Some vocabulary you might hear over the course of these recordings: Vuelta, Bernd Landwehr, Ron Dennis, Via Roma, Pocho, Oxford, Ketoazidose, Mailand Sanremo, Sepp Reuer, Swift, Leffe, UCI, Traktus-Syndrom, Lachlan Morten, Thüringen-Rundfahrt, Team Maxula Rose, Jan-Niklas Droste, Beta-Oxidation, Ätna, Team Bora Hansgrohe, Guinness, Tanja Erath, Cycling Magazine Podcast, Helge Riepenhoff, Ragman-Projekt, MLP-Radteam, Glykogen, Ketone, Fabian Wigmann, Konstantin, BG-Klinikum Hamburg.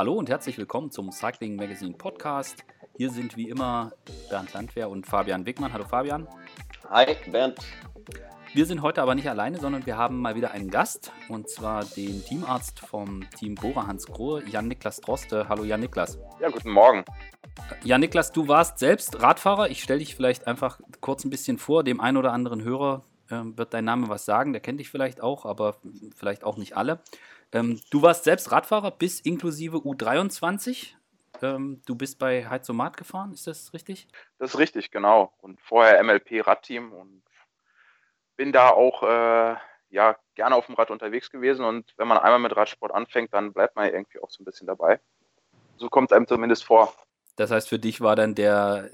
Hallo und herzlich willkommen zum Cycling Magazine Podcast. Hier sind wie immer Bernd Landwehr und Fabian Wigmann. Hallo Fabian. Hi Bernd. Wir sind heute aber nicht alleine, sondern wir haben mal wieder einen Gast, und zwar den Teamarzt vom Team Bora Hansgrohe, Jan-Niklas Droste. Hallo Jan-Niklas. Ja, guten Morgen. Jan-Niklas, du warst selbst Radfahrer. Ich stelle dich vielleicht einfach kurz ein bisschen vor. Dem einen oder anderen Hörer wird dein Name was sagen. Der kennt dich vielleicht auch, aber vielleicht auch nicht alle. Du warst selbst Radfahrer bis inklusive U23. Du bist bei Heizomat gefahren, ist das richtig? Das ist richtig, genau. Und vorher MLP-Radteam und bin da auch gerne auf dem Rad unterwegs gewesen. Und wenn man einmal mit Radsport anfängt, dann bleibt man irgendwie auch so ein bisschen dabei. So kommt es einem zumindest vor. Das heißt, für dich war dann der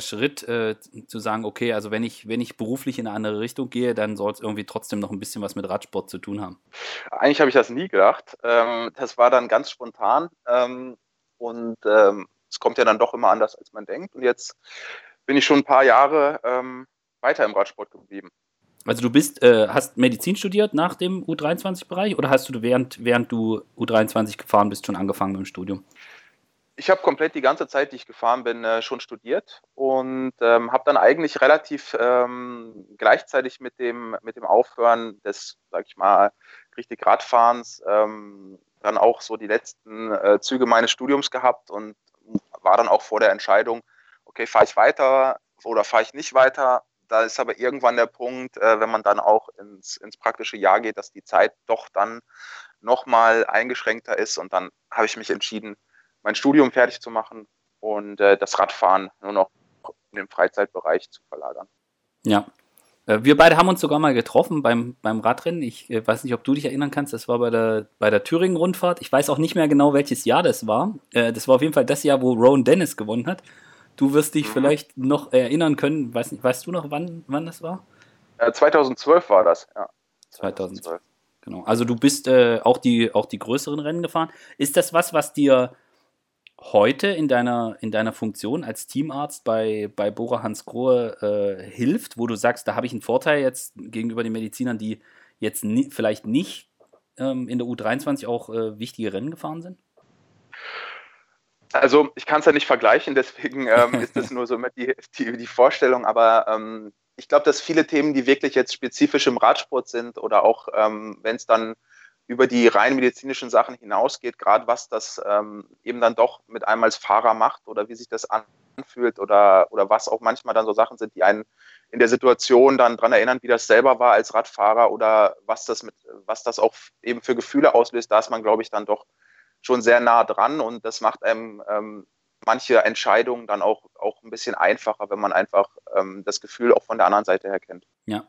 Schritt zu sagen, okay, also wenn ich beruflich in eine andere Richtung gehe, dann soll es irgendwie trotzdem noch ein bisschen was mit Radsport zu tun haben. Eigentlich habe ich das nie gedacht. Das war dann ganz spontan. Es kommt ja dann doch immer anders, als man denkt. Und jetzt bin ich schon ein paar Jahre weiter im Radsport geblieben. Also du hast Medizin studiert nach dem U23-Bereich, oder hast du während du U23 gefahren bist schon angefangen mit dem Studium? Ich habe komplett die ganze Zeit, die ich gefahren bin, schon studiert und habe dann eigentlich relativ gleichzeitig mit dem Aufhören des, sag ich mal, richtig Radfahrens dann auch so die letzten Züge meines Studiums gehabt und war dann auch vor der Entscheidung, okay, fahre ich weiter oder fahre ich nicht weiter. Da ist aber irgendwann der Punkt, wenn man dann auch ins praktische Jahr geht, dass die Zeit doch dann nochmal eingeschränkter ist, und dann habe ich mich entschieden, mein Studium fertig zu machen und das Radfahren nur noch in den Freizeitbereich zu verlagern. Ja, wir beide haben uns sogar mal getroffen beim Radrennen. Ich weiß nicht, ob du dich erinnern kannst, das war bei der Thüringen-Rundfahrt. Ich weiß auch nicht mehr genau, welches Jahr das war. Das war auf jeden Fall das Jahr, wo Ron Dennis gewonnen hat. Du wirst dich vielleicht noch erinnern können, weißt du noch, wann das war? 2012 war das, ja. 2012, genau. Also du bist auch die größeren Rennen gefahren. Ist das was dir heute in deiner Funktion als Teamarzt bei Bora Hansgrohe hilft, wo du sagst, da habe ich einen Vorteil jetzt gegenüber den Medizinern, die jetzt vielleicht nicht in der U23 auch wichtige Rennen gefahren sind? Also ich kann es ja nicht vergleichen, deswegen ist das nur so die Vorstellung, aber ich glaube, dass viele Themen, die wirklich jetzt spezifisch im Radsport sind oder auch wenn es dann über die rein medizinischen Sachen hinausgeht, gerade was das eben dann doch mit einem als Fahrer macht oder wie sich das anfühlt oder was auch manchmal dann so Sachen sind, die einen in der Situation dann dran erinnern, wie das selber war als Radfahrer oder was das auch eben für Gefühle auslöst, da ist man, glaube ich, dann doch schon sehr nah dran, und das macht einem manche Entscheidungen dann auch ein bisschen einfacher, wenn man einfach das Gefühl auch von der anderen Seite her kennt. Ja.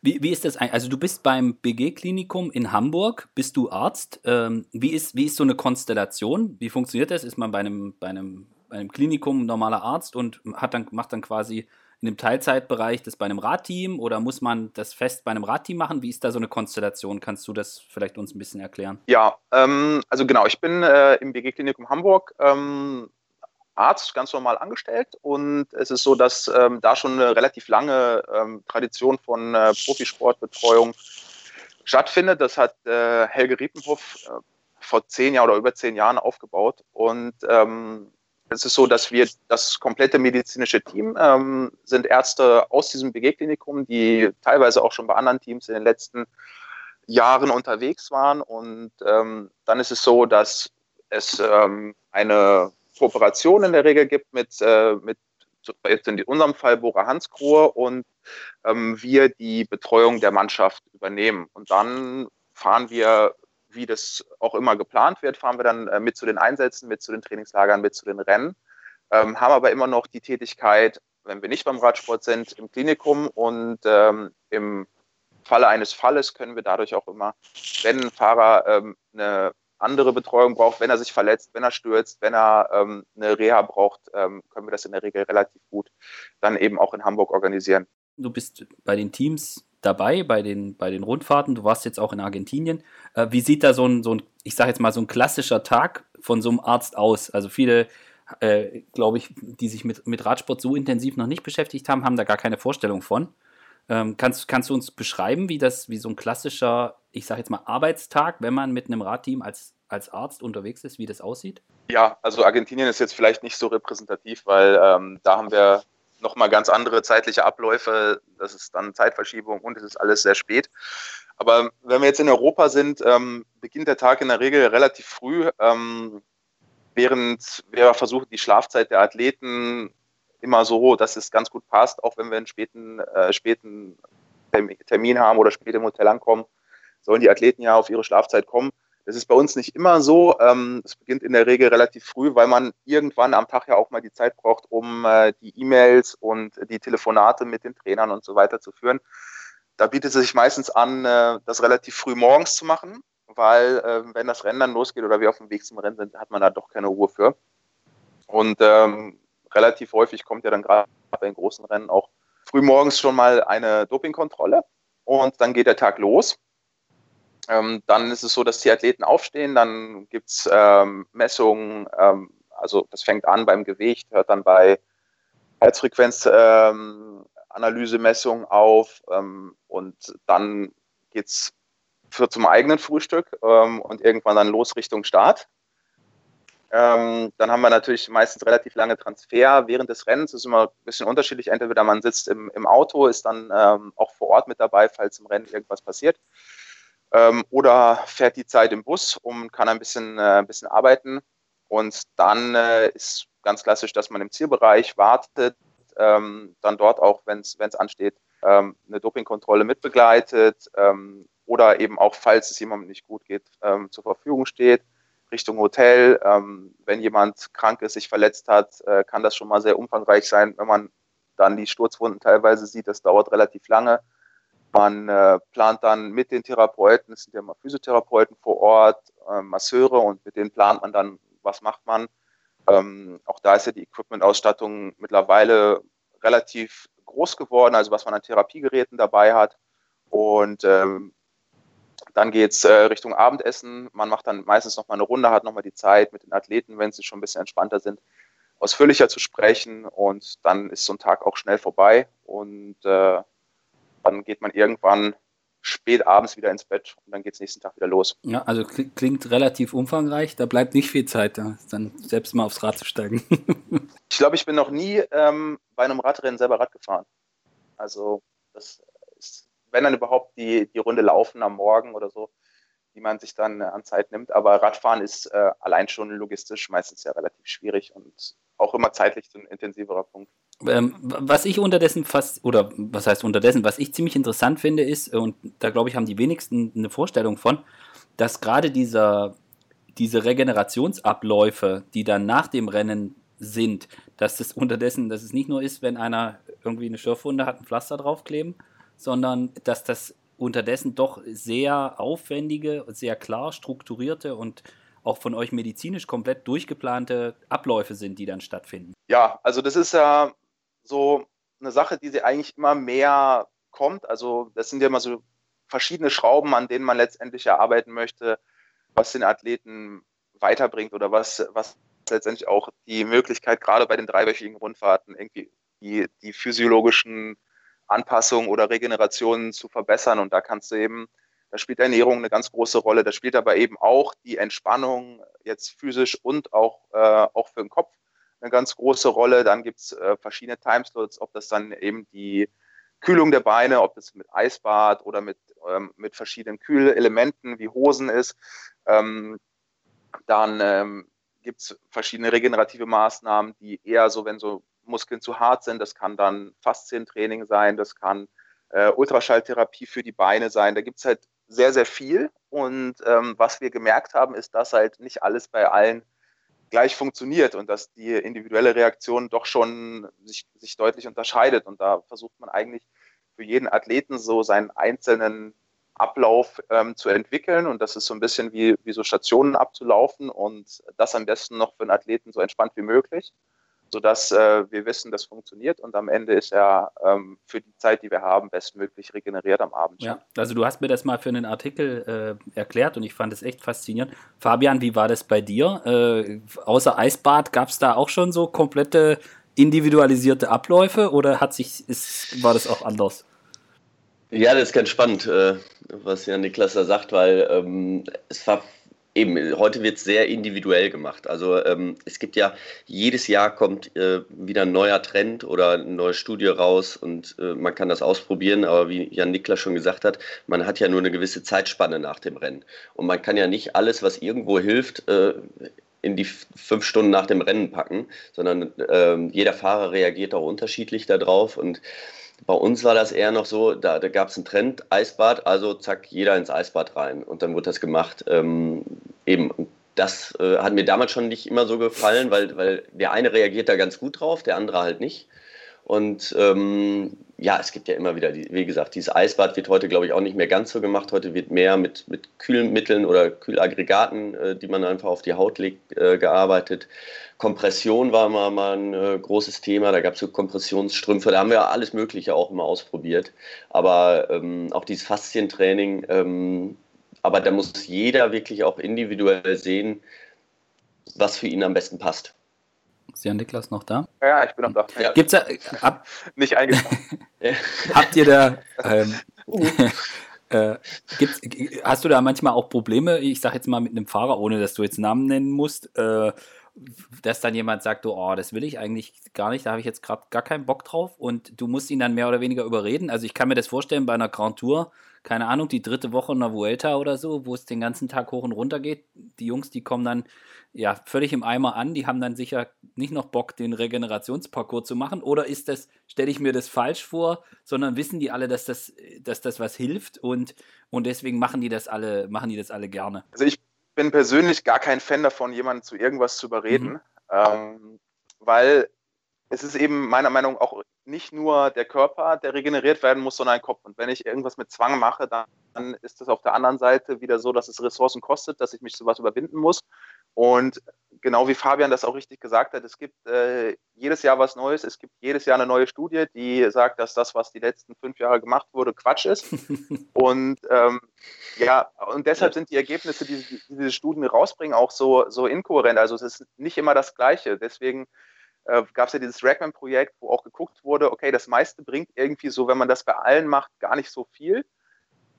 Wie ist das eigentlich? Also du bist beim BG-Klinikum in Hamburg, bist du Arzt. Wie ist so eine Konstellation? Wie funktioniert das? Ist man bei einem Klinikum ein normaler Arzt und macht dann quasi in dem Teilzeitbereich das bei einem Radteam, oder muss man das fest bei einem Radteam machen? Wie ist da so eine Konstellation? Kannst du das vielleicht uns ein bisschen erklären? Ja, also genau, ich bin im BG-Klinikum Hamburg Arzt, ganz normal angestellt, und es ist so, dass da schon eine relativ lange Tradition von Profisportbetreuung stattfindet. Das hat Helge Riepenhoff vor 10 Jahren oder über 10 Jahren aufgebaut, und es ist so, dass wir das komplette medizinische Team sind Ärzte aus diesem BG-Klinikum, die teilweise auch schon bei anderen Teams in den letzten Jahren unterwegs waren, und dann ist es so, dass es eine Kooperation in der Regel gibt mit jetzt in unserem Fall Bora Hansgrohe, und wir die Betreuung der Mannschaft übernehmen. Und dann fahren wir, wie das auch immer geplant wird, fahren wir dann mit zu den Einsätzen, mit zu den Trainingslagern, mit zu den Rennen, haben aber immer noch die Tätigkeit, wenn wir nicht beim Radsport sind, im Klinikum, und im Falle eines Falles können wir dadurch auch immer, wenn ein Fahrer eine andere Betreuung braucht, wenn er sich verletzt, wenn er stürzt, wenn er eine Reha braucht, können wir das in der Regel relativ gut dann eben auch in Hamburg organisieren. Du bist bei den Teams dabei, bei den Rundfahrten, du warst jetzt auch in Argentinien. Wie sieht da so ein, ich sage jetzt mal, so ein klassischer Tag von so einem Arzt aus? Also viele, glaube ich, die sich mit Radsport so intensiv noch nicht beschäftigt haben, haben da gar keine Vorstellung von. Kannst du uns beschreiben, wie so ein klassischer ich sage jetzt mal, Arbeitstag, wenn man mit einem Radteam als Arzt unterwegs ist, wie das aussieht? Ja, also Argentinien ist jetzt vielleicht nicht so repräsentativ, weil da haben wir nochmal ganz andere zeitliche Abläufe. Das ist dann Zeitverschiebung und es ist alles sehr spät. Aber wenn wir jetzt in Europa sind, beginnt der Tag in der Regel relativ früh, während wir versuchen, die Schlafzeit der Athleten immer so, dass es ganz gut passt, auch wenn wir einen späten Termin haben oder spät im Hotel ankommen, sollen die Athleten ja auf ihre Schlafzeit kommen. Das ist bei uns nicht immer so. Es beginnt in der Regel relativ früh, weil man irgendwann am Tag ja auch mal die Zeit braucht, um die E-Mails und die Telefonate mit den Trainern und so weiter zu führen. Da bietet es sich meistens an, das relativ früh morgens zu machen, weil wenn das Rennen dann losgeht oder wir auf dem Weg zum Rennen sind, hat man da doch keine Ruhe für. Und relativ häufig kommt ja dann gerade bei den großen Rennen auch früh morgens schon mal eine Dopingkontrolle und dann geht der Tag los. Dann ist es so, dass die Athleten aufstehen, dann gibt es Messungen, also das fängt an beim Gewicht, hört dann bei Herzfrequenzanalysemessungen auf und dann geht es zum eigenen Frühstück und irgendwann dann los Richtung Start. Dann haben wir natürlich meistens relativ lange Transfer während des Rennens, ist immer ein bisschen unterschiedlich, entweder man sitzt im Auto, ist dann auch vor Ort mit dabei, falls im Rennen irgendwas passiert. Oder fährt die Zeit im Bus und kann ein bisschen arbeiten. Und dann ist ganz klassisch, dass man im Zielbereich wartet, dann dort auch, wenn es ansteht, eine Dopingkontrolle mitbegleitet oder eben auch, falls es jemandem nicht gut geht, zur Verfügung steht, Richtung Hotel. Wenn jemand krank ist, sich verletzt hat, kann das schon mal sehr umfangreich sein. Wenn man dann die Sturzwunden teilweise sieht, das dauert relativ lange. Man plant dann mit den Therapeuten, es sind ja mal Physiotherapeuten vor Ort, Masseure, und mit denen plant man dann, was macht man. Auch da ist ja die Equipment-Ausstattung mittlerweile relativ groß geworden, also was man an Therapiegeräten dabei hat. Und dann geht es Richtung Abendessen. Man macht dann meistens nochmal eine Runde, hat nochmal die Zeit mit den Athleten, wenn sie schon ein bisschen entspannter sind, ausführlicher zu sprechen. Und dann ist so ein Tag auch schnell vorbei und dann geht man irgendwann spät abends wieder ins Bett und dann geht es nächsten Tag wieder los. Ja, also klingt relativ umfangreich. Da bleibt nicht viel Zeit, da dann selbst mal aufs Rad zu steigen. Ich glaube, ich bin noch nie bei einem Radrennen selber Rad gefahren. Also das ist, wenn dann überhaupt die Runde laufen am Morgen oder so, die man sich dann an Zeit nimmt. Aber Radfahren ist allein schon logistisch meistens ja relativ schwierig und auch immer zeitlich so ein intensiverer Punkt. Was ich was ich ziemlich interessant finde ist, und da glaube ich, haben die wenigsten eine Vorstellung von, dass gerade diese Regenerationsabläufe, die dann nach dem Rennen sind, dass es nicht nur ist, wenn einer irgendwie eine Schürfwunde hat, ein Pflaster draufkleben, sondern dass das unterdessen doch sehr aufwendige, sehr klar strukturierte und auch von euch medizinisch komplett durchgeplante Abläufe sind, die dann stattfinden. Ja, also das ist ja so eine Sache, die eigentlich immer mehr kommt. Also das sind ja immer so verschiedene Schrauben, an denen man letztendlich arbeiten möchte, was den Athleten weiterbringt oder was letztendlich auch die Möglichkeit, gerade bei den dreiwöchigen Rundfahrten, irgendwie die physiologischen Anpassungen oder Regenerationen zu verbessern. Und da spielt Ernährung eine ganz große Rolle. Da spielt aber eben auch die Entspannung jetzt physisch und auch für den Kopf eine ganz große Rolle. Dann gibt es verschiedene Timeslots, ob das dann eben die Kühlung der Beine, ob das mit Eisbad oder mit verschiedenen Kühlelementen wie Hosen ist. Dann gibt es verschiedene regenerative Maßnahmen, die eher so, wenn so Muskeln zu hart sind, das kann dann Faszientraining sein, das kann Ultraschalltherapie für die Beine sein. Da gibt es halt sehr, sehr viel. Und was wir gemerkt haben, ist, dass halt nicht alles bei allen gleich funktioniert und dass die individuelle Reaktion doch schon sich deutlich unterscheidet. Und da versucht man eigentlich für jeden Athleten so seinen einzelnen Ablauf zu entwickeln. Und das ist so ein bisschen wie so Stationen abzulaufen und das am besten noch für einen Athleten so entspannt wie möglich, sodass wir wissen, das funktioniert und am Ende ist er für die Zeit, die wir haben, bestmöglich regeneriert am Abend. Ja, also du hast mir das mal für einen Artikel erklärt und ich fand es echt faszinierend. Fabian, wie war das bei dir? Außer Eisbad, gab es da auch schon so komplette individualisierte Abläufe oder war das auch anders? Ja, das ist ganz spannend, was Jan-Niklas da sagt, weil es war eben, heute wird es sehr individuell gemacht. Also es gibt ja, jedes Jahr kommt wieder ein neuer Trend oder eine neue Studie raus und man kann das ausprobieren. Aber wie Jan-Niklas schon gesagt hat, man hat ja nur eine gewisse Zeitspanne nach dem Rennen. Und man kann ja nicht alles, was irgendwo hilft, in die 5 Stunden nach dem Rennen packen, sondern jeder Fahrer reagiert auch unterschiedlich darauf. Und bei uns war das eher noch so, da gab es einen Trend, Eisbad, also zack, jeder ins Eisbad rein und dann wurde das gemacht. Das hat mir damals schon nicht immer so gefallen, weil der eine reagiert da ganz gut drauf, der andere halt nicht. Und ja, es gibt ja immer wieder, wie gesagt, dieses Eisbad wird heute, glaube ich, auch nicht mehr ganz so gemacht. Heute wird mehr mit Kühlmitteln oder Kühlaggregaten, die man einfach auf die Haut legt, gearbeitet. Kompression war immer mal ein großes Thema. Da gab es so Kompressionsstrümpfe. Da haben wir alles Mögliche auch immer ausprobiert. Aber auch dieses Faszientraining. Aber da muss jeder wirklich auch individuell sehen, was für ihn am besten passt. Ist Jan-Niklas noch da? Ja, ich bin noch da. Ja. Gibt's da nicht eingeschlafen. Habt ihr da hast du da manchmal auch Probleme, ich sag jetzt mal mit einem Fahrer, ohne dass du jetzt Namen nennen musst, dass dann jemand sagt, oh, das will ich eigentlich gar nicht, da habe ich jetzt gerade gar keinen Bock drauf und du musst ihn dann mehr oder weniger überreden. Also ich kann mir das vorstellen bei einer Grand Tour, keine Ahnung, die 3. Woche in der Vuelta oder so, wo es den ganzen Tag hoch und runter geht. Die Jungs, die kommen dann ja völlig im Eimer an, die haben dann sicher nicht noch Bock, den Regenerationsparcours zu machen. Oder ist das, stelle ich mir das falsch vor, sondern wissen die alle, dass das was hilft und deswegen machen die das alle gerne. Also ich bin persönlich gar kein Fan davon, jemanden zu irgendwas zu überreden, weil es ist eben meiner Meinung nach auch nicht nur der Körper, der regeneriert werden muss, sondern ein Kopf. Und wenn ich irgendwas mit Zwang mache, dann ist es auf der anderen Seite wieder so, dass es Ressourcen kostet, dass ich mich sowas überwinden muss. Und genau wie Fabian das auch richtig gesagt hat, es gibt jedes Jahr was Neues, es gibt jedes Jahr eine neue Studie, die sagt, dass das, was die letzten 5 Jahre gemacht wurde, Quatsch ist. Und ja, und deshalb sind die Ergebnisse, die diese Studien rausbringen, auch so inkohärent. Also es ist nicht immer das Gleiche. Deswegen gab es ja dieses Ragman-Projekt, wo auch geguckt wurde, okay, das meiste bringt irgendwie so, wenn man das bei allen macht, gar nicht so viel.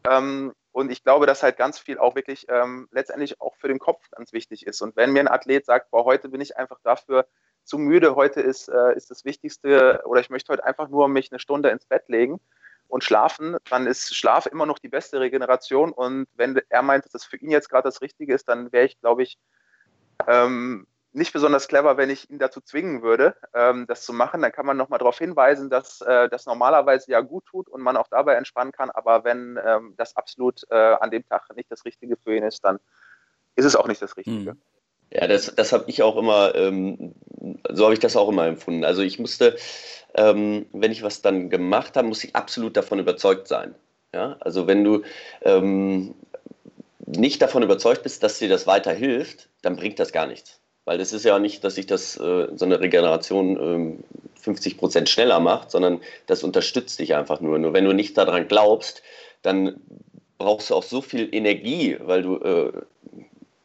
Und ich glaube, dass halt ganz viel auch wirklich letztendlich auch für den Kopf ganz wichtig ist. Und wenn mir ein Athlet sagt, boah, heute bin ich einfach dafür zu müde, heute ist das Wichtigste oder ich möchte heute einfach nur mich eine Stunde ins Bett legen und schlafen, dann ist Schlaf immer noch die beste Regeneration. Und wenn er meint, dass das für ihn jetzt gerade das Richtige ist, dann wäre ich, glaube ich, nicht besonders clever, wenn ich ihn dazu zwingen würde, das zu machen. Dann kann man nochmal darauf hinweisen, dass das normalerweise ja gut tut und man auch dabei entspannen kann. Aber wenn das absolut an dem Tag nicht das Richtige für ihn ist, dann ist es auch nicht das Richtige. Ja, das habe ich auch immer, so habe ich das auch immer empfunden. Also ich musste, wenn ich was dann gemacht habe, muss ich absolut davon überzeugt sein. Ja? Also wenn du nicht davon überzeugt bist, dass dir das weiterhilft, dann bringt das gar nichts. Weil das ist ja nicht, dass sich das so eine Regeneration 50% schneller macht, sondern das unterstützt dich einfach nur. Nur wenn du nicht daran glaubst, dann brauchst du auch so viel Energie, weil du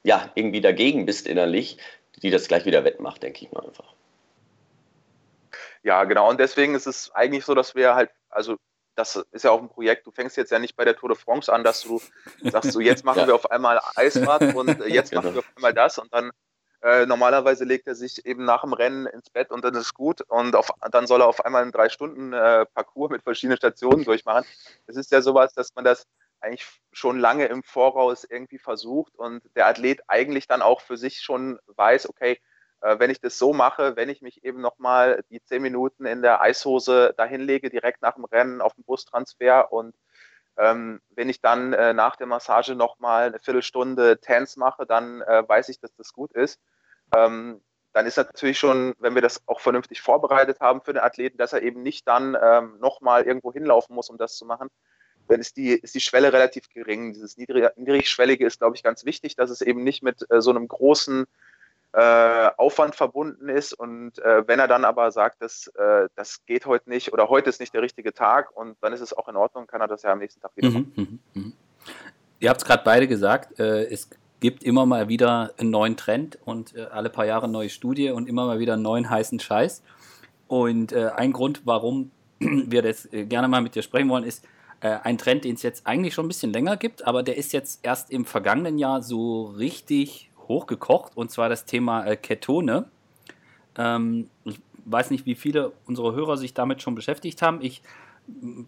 ja irgendwie dagegen bist innerlich, die das gleich wieder wettmacht, denke ich mal einfach. Ja, genau. Und deswegen ist es eigentlich so, dass wir halt, also das ist ja auch ein Projekt, du fängst jetzt ja nicht bei der Tour de France an, dass du sagst, so jetzt machen wir auf einmal Eisbad und jetzt machen wir auf einmal das und dann normalerweise legt er sich eben nach dem Rennen ins Bett und dann ist gut und dann soll er auf einmal einen 3-Stunden-Parcours mit verschiedenen Stationen durchmachen. Es ist ja sowas, dass man das eigentlich schon lange im Voraus irgendwie versucht und der Athlet eigentlich dann auch für sich schon weiß, okay, wenn ich das so mache, wenn ich mich eben nochmal die 10 Minuten in der Eishose dahin lege, direkt nach dem Rennen auf den Bustransfer und wenn ich dann nach der Massage nochmal eine Viertelstunde Tanz mache, dann weiß ich, dass das gut ist. Dann ist natürlich schon, wenn wir das auch vernünftig vorbereitet haben für den Athleten, dass er eben nicht dann nochmal irgendwo hinlaufen muss, um das zu machen, dann ist die Schwelle relativ gering. Dieses Niedrigschwellige ist, glaube ich, ganz wichtig, dass es eben nicht mit so einem großen Aufwand verbunden ist und wenn er dann aber sagt, das geht heute nicht oder heute ist nicht der richtige Tag und dann ist es auch in Ordnung, kann er das ja am nächsten Tag wieder machen. Ihr habt es gerade beide gesagt, es gibt immer mal wieder einen neuen Trend und alle paar Jahre eine neue Studie und immer mal wieder einen neuen heißen Scheiß und ein Grund, warum wir das gerne mal mit dir sprechen wollen, ist, Ein Trend, den es jetzt eigentlich schon ein bisschen länger gibt, aber der ist jetzt erst im vergangenen Jahr so richtig hochgekocht, und zwar das Thema Ketone. Ich weiß nicht, wie viele unserer Hörer sich damit schon beschäftigt haben. Ich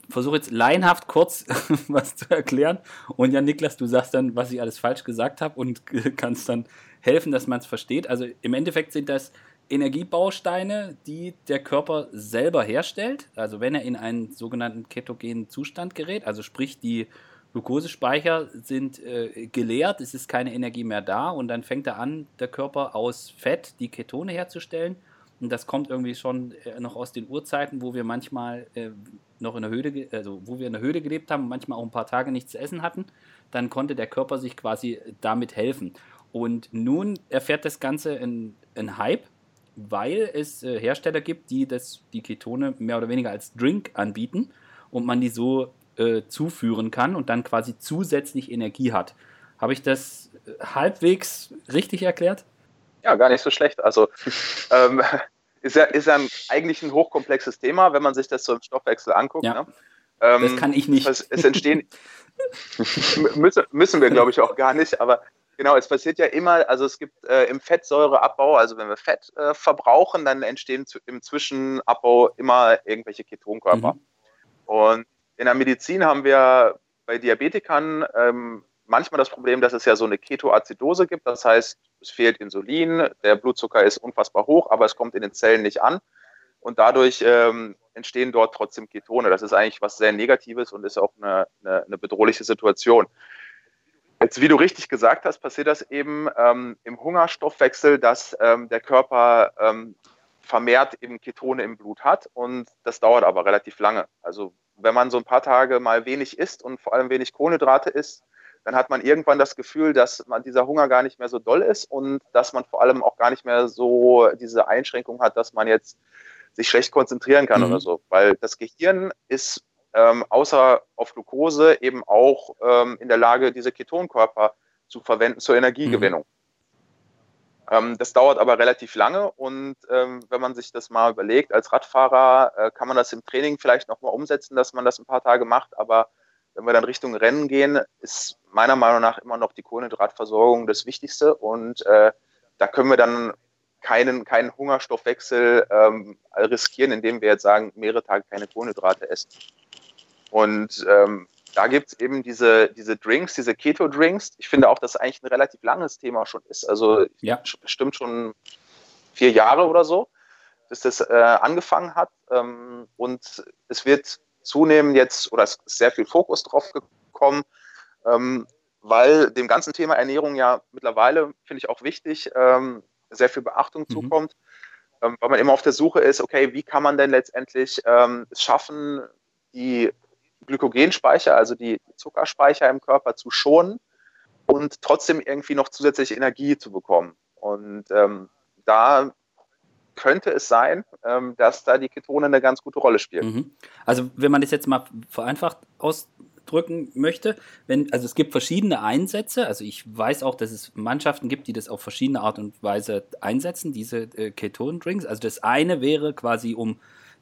versuche jetzt laienhaft kurz was zu erklären, und Jan-Niklas, du sagst dann, was ich alles falsch gesagt habe, und kannst dann helfen, dass man es versteht. Also im Endeffekt sind das Energiebausteine, die der Körper selber herstellt, also wenn er in einen sogenannten ketogenen Zustand gerät, also sprich die Glukosespeicher sind geleert, es ist keine Energie mehr da, und dann fängt er an, der Körper aus Fett die Ketone herzustellen, und das kommt irgendwie schon noch aus den Urzeiten, wo wir manchmal noch in der Höhle, gelebt haben und manchmal auch ein paar Tage nichts zu essen hatten, dann konnte der Körper sich quasi damit helfen, und nun erfährt das Ganze einen Hype, weil es Hersteller gibt, die die Ketone mehr oder weniger als Drink anbieten und man die so zuführen kann und dann quasi zusätzlich Energie hat. Habe ich das halbwegs richtig erklärt? Ja, gar nicht so schlecht. Also ist ja eigentlich ein hochkomplexes Thema, wenn man sich das so im Stoffwechsel anguckt. Ja, ne? Das kann ich nicht. Es entstehen, müssen wir glaube ich auch gar nicht, aber genau, es passiert ja immer, also es gibt im Fettsäureabbau, also wenn wir Fett verbrauchen, dann entstehen im Zwischenabbau immer irgendwelche Ketonkörper. Mhm. Und in der Medizin haben wir bei Diabetikern manchmal das Problem, dass es ja so eine Ketoazidose gibt, das heißt, es fehlt Insulin, der Blutzucker ist unfassbar hoch, aber es kommt in den Zellen nicht an, und dadurch entstehen dort trotzdem Ketone. Das ist eigentlich was sehr Negatives und ist auch eine bedrohliche Situation. Jetzt, wie du richtig gesagt hast, passiert das eben im Hungerstoffwechsel, dass der Körper vermehrt eben Ketone im Blut hat, und das dauert aber relativ lange. Also wenn man so ein paar Tage mal wenig isst und vor allem wenig Kohlenhydrate isst, dann hat man irgendwann das Gefühl, dass dieser Hunger gar nicht mehr so doll ist und dass man vor allem auch gar nicht mehr so diese Einschränkung hat, dass man jetzt sich schlecht konzentrieren kann oder so, weil das Gehirn ist außer auf Glucose eben auch in der Lage, diese Ketonkörper zu verwenden zur Energiegewinnung. Das dauert aber relativ lange, und wenn man sich das mal überlegt, als Radfahrer kann man das im Training vielleicht nochmal umsetzen, dass man das ein paar Tage macht, aber wenn wir dann Richtung Rennen gehen, ist meiner Meinung nach immer noch die Kohlenhydratversorgung das Wichtigste, und da können wir dann keinen Hungerstoffwechsel riskieren, indem wir jetzt sagen, mehrere Tage keine Kohlenhydrate essen. Und da gibt es eben diese Drinks, diese Keto-Drinks. Ich finde auch, dass eigentlich ein relativ langes Thema schon ist. Also ja, Stimmt schon 4 Jahre oder so, dass das angefangen hat. Und es wird zunehmend jetzt, oder es ist sehr viel Fokus drauf gekommen, weil dem ganzen Thema Ernährung ja mittlerweile, finde ich auch wichtig, sehr viel Beachtung zukommt, weil man immer auf der Suche ist, okay, wie kann man denn letztendlich es schaffen, die Glykogenspeicher, also die Zuckerspeicher im Körper zu schonen und trotzdem irgendwie noch zusätzliche Energie zu bekommen. Und da könnte es sein, dass da die Ketone eine ganz gute Rolle spielen. Mhm. Also wenn man das jetzt mal vereinfacht ausdrücken möchte, also es gibt verschiedene Einsätze, also ich weiß auch, dass es Mannschaften gibt, die das auf verschiedene Art und Weise einsetzen, diese Keton-Drinks. Also das eine wäre quasi, um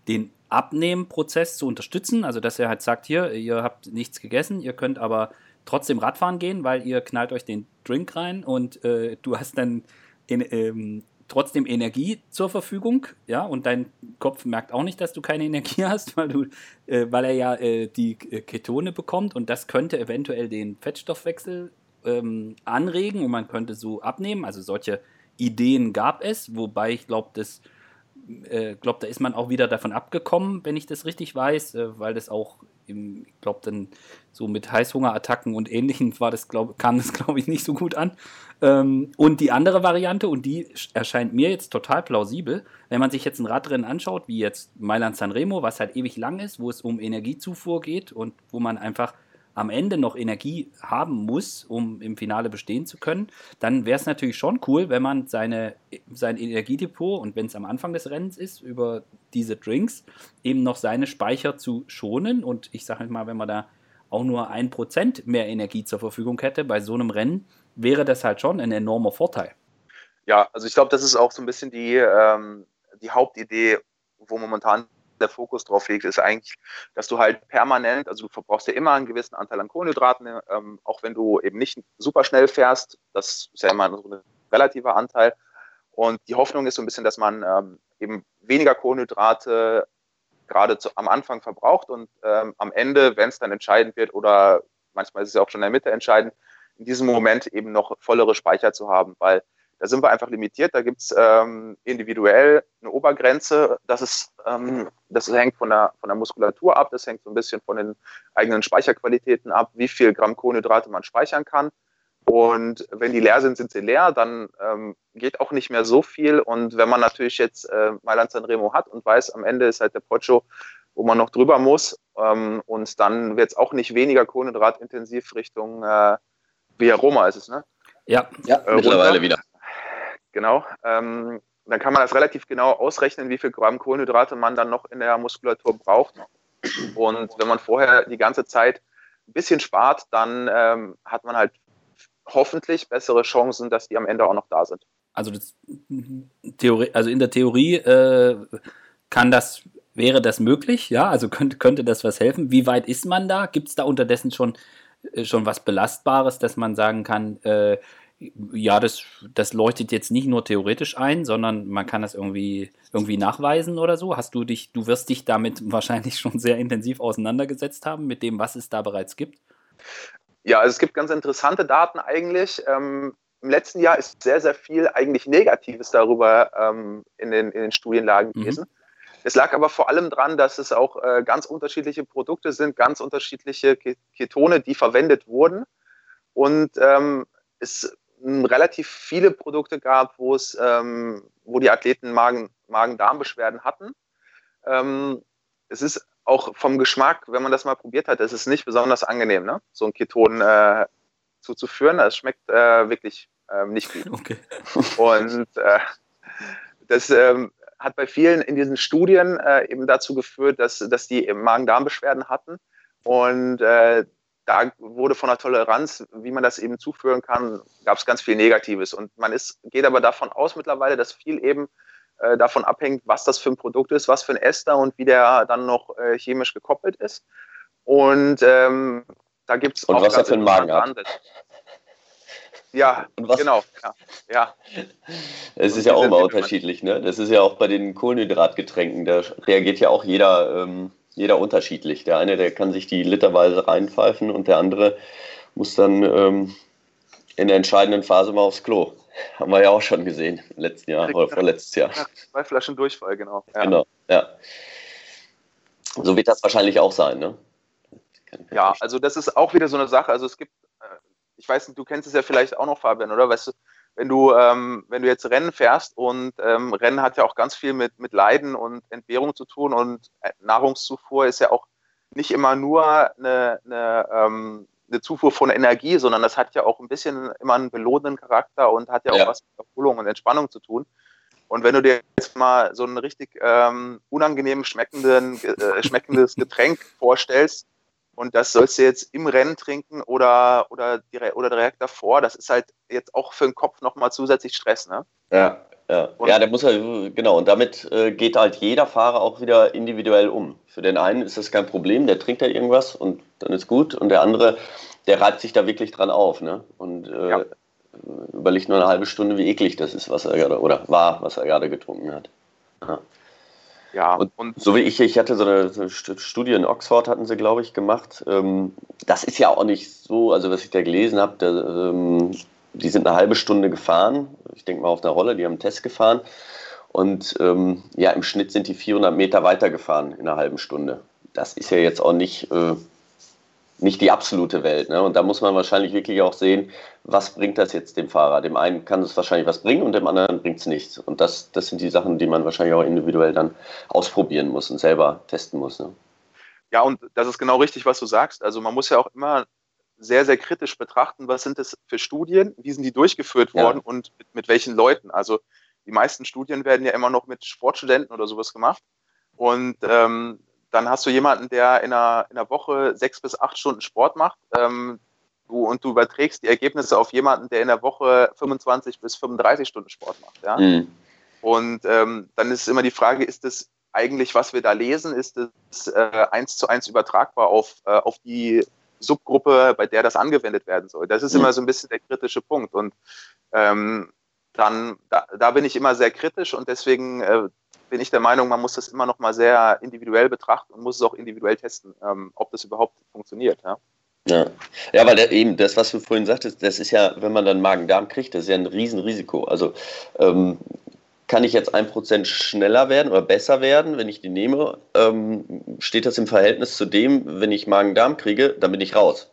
den Abnehmprozess zu unterstützen, also dass er halt sagt, hier, ihr habt nichts gegessen, ihr könnt aber trotzdem Radfahren gehen, weil ihr knallt euch den Drink rein und du hast dann trotzdem Energie zur Verfügung, ja, und dein Kopf merkt auch nicht, dass du keine Energie hast, weil er ja die Ketone bekommt, und das könnte eventuell den Fettstoffwechsel anregen und man könnte so abnehmen, also solche Ideen gab es, wobei ich glaube, da ist man auch wieder davon abgekommen, wenn ich das richtig weiß, weil das auch, ich glaube, dann so mit Heißhungerattacken und Ähnlichem kam das, glaube ich, nicht so gut an. Und die andere Variante, und die erscheint mir jetzt total plausibel, wenn man sich jetzt ein Radrennen anschaut, wie jetzt Mailand Sanremo, was halt ewig lang ist, wo es um Energiezufuhr geht und wo man einfach am Ende noch Energie haben muss, um im Finale bestehen zu können, dann wäre es natürlich schon cool, wenn man sein Energiedepot, und wenn es am Anfang des Rennens ist, über diese Drinks eben noch seine Speicher zu schonen. Und ich sage mal, wenn man da auch nur 1% mehr Energie zur Verfügung hätte bei so einem Rennen, wäre das halt schon ein enormer Vorteil. Ja, also ich glaube, das ist auch so ein bisschen die Hauptidee, wo momentan der Fokus drauf liegt, ist eigentlich, dass du halt permanent, also du verbrauchst ja immer einen gewissen Anteil an Kohlenhydraten, auch wenn du eben nicht super schnell fährst, das ist ja immer so ein relativer Anteil. Und die Hoffnung ist so ein bisschen, dass man eben weniger Kohlenhydrate gerade am Anfang verbraucht und am Ende, wenn es dann entscheidend wird oder manchmal ist es ja auch schon in der Mitte entscheidend, in diesem Moment eben noch vollere Speicher zu haben, weil da sind wir einfach limitiert. Da gibt es individuell eine Obergrenze. Das hängt von der Muskulatur ab, das hängt so ein bisschen von den eigenen Speicherqualitäten ab, wie viel Gramm Kohlenhydrate man speichern kann. Und wenn die leer sind, sind sie leer, dann geht auch nicht mehr so viel. Und wenn man natürlich jetzt Mailand Sanremo hat und weiß, am Ende ist halt der Pocho, wo man noch drüber muss, und dann wird es auch nicht weniger kohlenhydratintensiv Richtung Via Roma ist es, ne? Ja, mittlerweile wieder. Genau. Dann kann man das relativ genau ausrechnen, wie viel Gramm Kohlenhydrate man dann noch in der Muskulatur braucht. Und wenn man vorher die ganze Zeit ein bisschen spart, dann hat man halt hoffentlich bessere Chancen, dass die am Ende auch noch da sind. Also in der Theorie wäre das möglich, ja? Also könnte das was helfen? Wie weit ist man da? Gibt es da unterdessen schon was Belastbares, dass man sagen kann, ja, das leuchtet jetzt nicht nur theoretisch ein, sondern man kann das irgendwie nachweisen oder so? Du wirst dich damit wahrscheinlich schon sehr intensiv auseinandergesetzt haben, mit dem, was es da bereits gibt? Ja, also es gibt ganz interessante Daten eigentlich. Im letzten Jahr ist sehr, sehr viel eigentlich Negatives darüber in den Studienlagen gewesen. Es lag aber vor allem daran, dass es auch ganz unterschiedliche Produkte sind, ganz unterschiedliche Ketone, die verwendet wurden. Und es relativ viele Produkte gab, wo die Athleten Magen-Darm-Beschwerden hatten. Es ist auch vom Geschmack, wenn man das mal probiert hat, es ist nicht besonders angenehm, ne? So ein Keton zuzuführen. Es schmeckt wirklich nicht gut. Okay. Und das hat bei vielen in diesen Studien eben dazu geführt, dass die Magen-Darm-Beschwerden hatten. Und da wurde von der Toleranz, wie man das eben zuführen kann, gab es ganz viel Negatives. Und man geht aber davon aus mittlerweile, dass viel eben davon abhängt, was das für ein Produkt ist, was für ein Ester und wie der dann noch chemisch gekoppelt ist. Und da gibt es auch was ganz für einen Magen hat. Ja, genau. Ja. Es ist ja auch immer unterschiedlich, ne? Das ist ja auch bei den Kohlenhydratgetränken, da reagiert ja auch jeder unterschiedlich. Der eine, der kann sich die literweise reinpfeifen und der andere muss dann in der entscheidenden Phase mal aufs Klo. Haben wir ja auch schon gesehen im letzten Jahr oder vorletztes Jahr. Ja, 2 Flaschen Durchfall, genau. Ja. Genau, ja. So wird das wahrscheinlich auch sein, ne? Ja, also das ist auch wieder so eine Sache. Also es gibt, ich weiß nicht, du kennst es ja vielleicht auch noch, Fabian, oder? Weißt du, wenn du jetzt Rennen fährst und Rennen hat ja auch ganz viel mit Leiden und Entbehrung zu tun und Nahrungszufuhr ist ja auch nicht immer nur eine Zufuhr von Energie, sondern das hat ja auch ein bisschen immer einen belohnenden Charakter und hat ja auch was mit Erholung und Entspannung zu tun. Und wenn du dir jetzt mal so ein richtig unangenehm schmeckendes Getränk vorstellst, und das sollst du jetzt im Rennen trinken oder direkt davor. Das ist halt jetzt auch für den Kopf nochmal zusätzlich Stress, ne? Ja. Ja, der muss halt, genau. Und damit geht halt jeder Fahrer auch wieder individuell um. Für den einen ist das kein Problem, der trinkt da irgendwas und dann ist gut. Und der andere, der reibt sich da wirklich dran auf, ne? Und überlegt nur eine halbe Stunde, wie eklig das ist, was er gerade getrunken hat. Aha. Ja, und so wie ich hatte so eine Studie in Oxford, hatten sie, glaube ich, gemacht. Das ist ja auch nicht so, also was ich da gelesen habe, die sind eine halbe Stunde gefahren, ich denke mal auf einer Rolle, die haben einen Test gefahren. Und im Schnitt sind die 400 Meter weitergefahren in einer halben Stunde. Das ist ja jetzt auch nicht die absolute Welt, ne? Und da muss man wahrscheinlich wirklich auch sehen, was bringt das jetzt dem Fahrer? Dem einen kann es wahrscheinlich was bringen und dem anderen bringt es nichts. Und das sind die Sachen, die man wahrscheinlich auch individuell dann ausprobieren muss und selber testen muss, ne? Ja, und das ist genau richtig, was du sagst. Also man muss ja auch immer sehr, sehr kritisch betrachten, was sind das für Studien, wie sind die durchgeführt worden und mit welchen Leuten. Also die meisten Studien werden ja immer noch mit Sportstudenten oder sowas gemacht. Und dann hast du jemanden, der in einer Woche 6 bis 8 Stunden Sport macht, und du überträgst die Ergebnisse auf jemanden, der in der Woche 25 bis 35 Stunden Sport macht. Ja? Mhm. Und dann ist immer die Frage, ist das eigentlich, was wir da lesen, ist es 1:1 übertragbar auf die Subgruppe, bei der das angewendet werden soll. Das ist immer so ein bisschen der kritische Punkt. Und da bin ich immer sehr kritisch und deswegen bin ich der Meinung, man muss das immer noch mal sehr individuell betrachten und muss es auch individuell testen, ob das überhaupt funktioniert. Ja. Ja, ja, weil eben das, was du vorhin sagtest, das ist ja, wenn man dann Magen-Darm kriegt, das ist ja ein Riesenrisiko. Also kann ich jetzt 1% schneller werden oder besser werden, wenn ich die nehme? Steht das im Verhältnis zu dem, wenn ich Magen-Darm kriege, dann bin ich raus.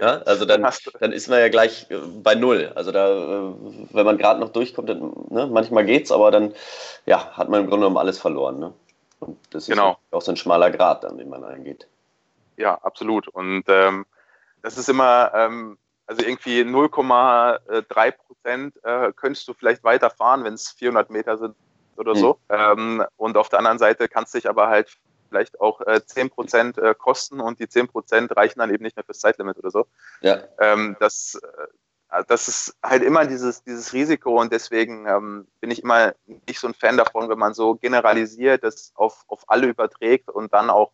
Ja, also dann ist man ja gleich bei Null. Also da, wenn man gerade noch durchkommt, dann, ne, manchmal geht's, aber dann ja, hat man im Grunde genommen alles verloren. Ne? Und das ist genau auch so ein schmaler Grat, an den man eingeht. Ja, absolut. Und das ist immer, also irgendwie 0,3% könntest du vielleicht weiterfahren, wenn es 400 Meter sind oder so. Und auf der anderen Seite kannst du dich aber halt vielleicht auch 10% kosten und die 10% reichen dann eben nicht mehr fürs Zeitlimit oder so. Ja. Das ist halt immer dieses Risiko und deswegen bin ich immer nicht so ein Fan davon, wenn man so generalisiert, das auf alle überträgt und dann auch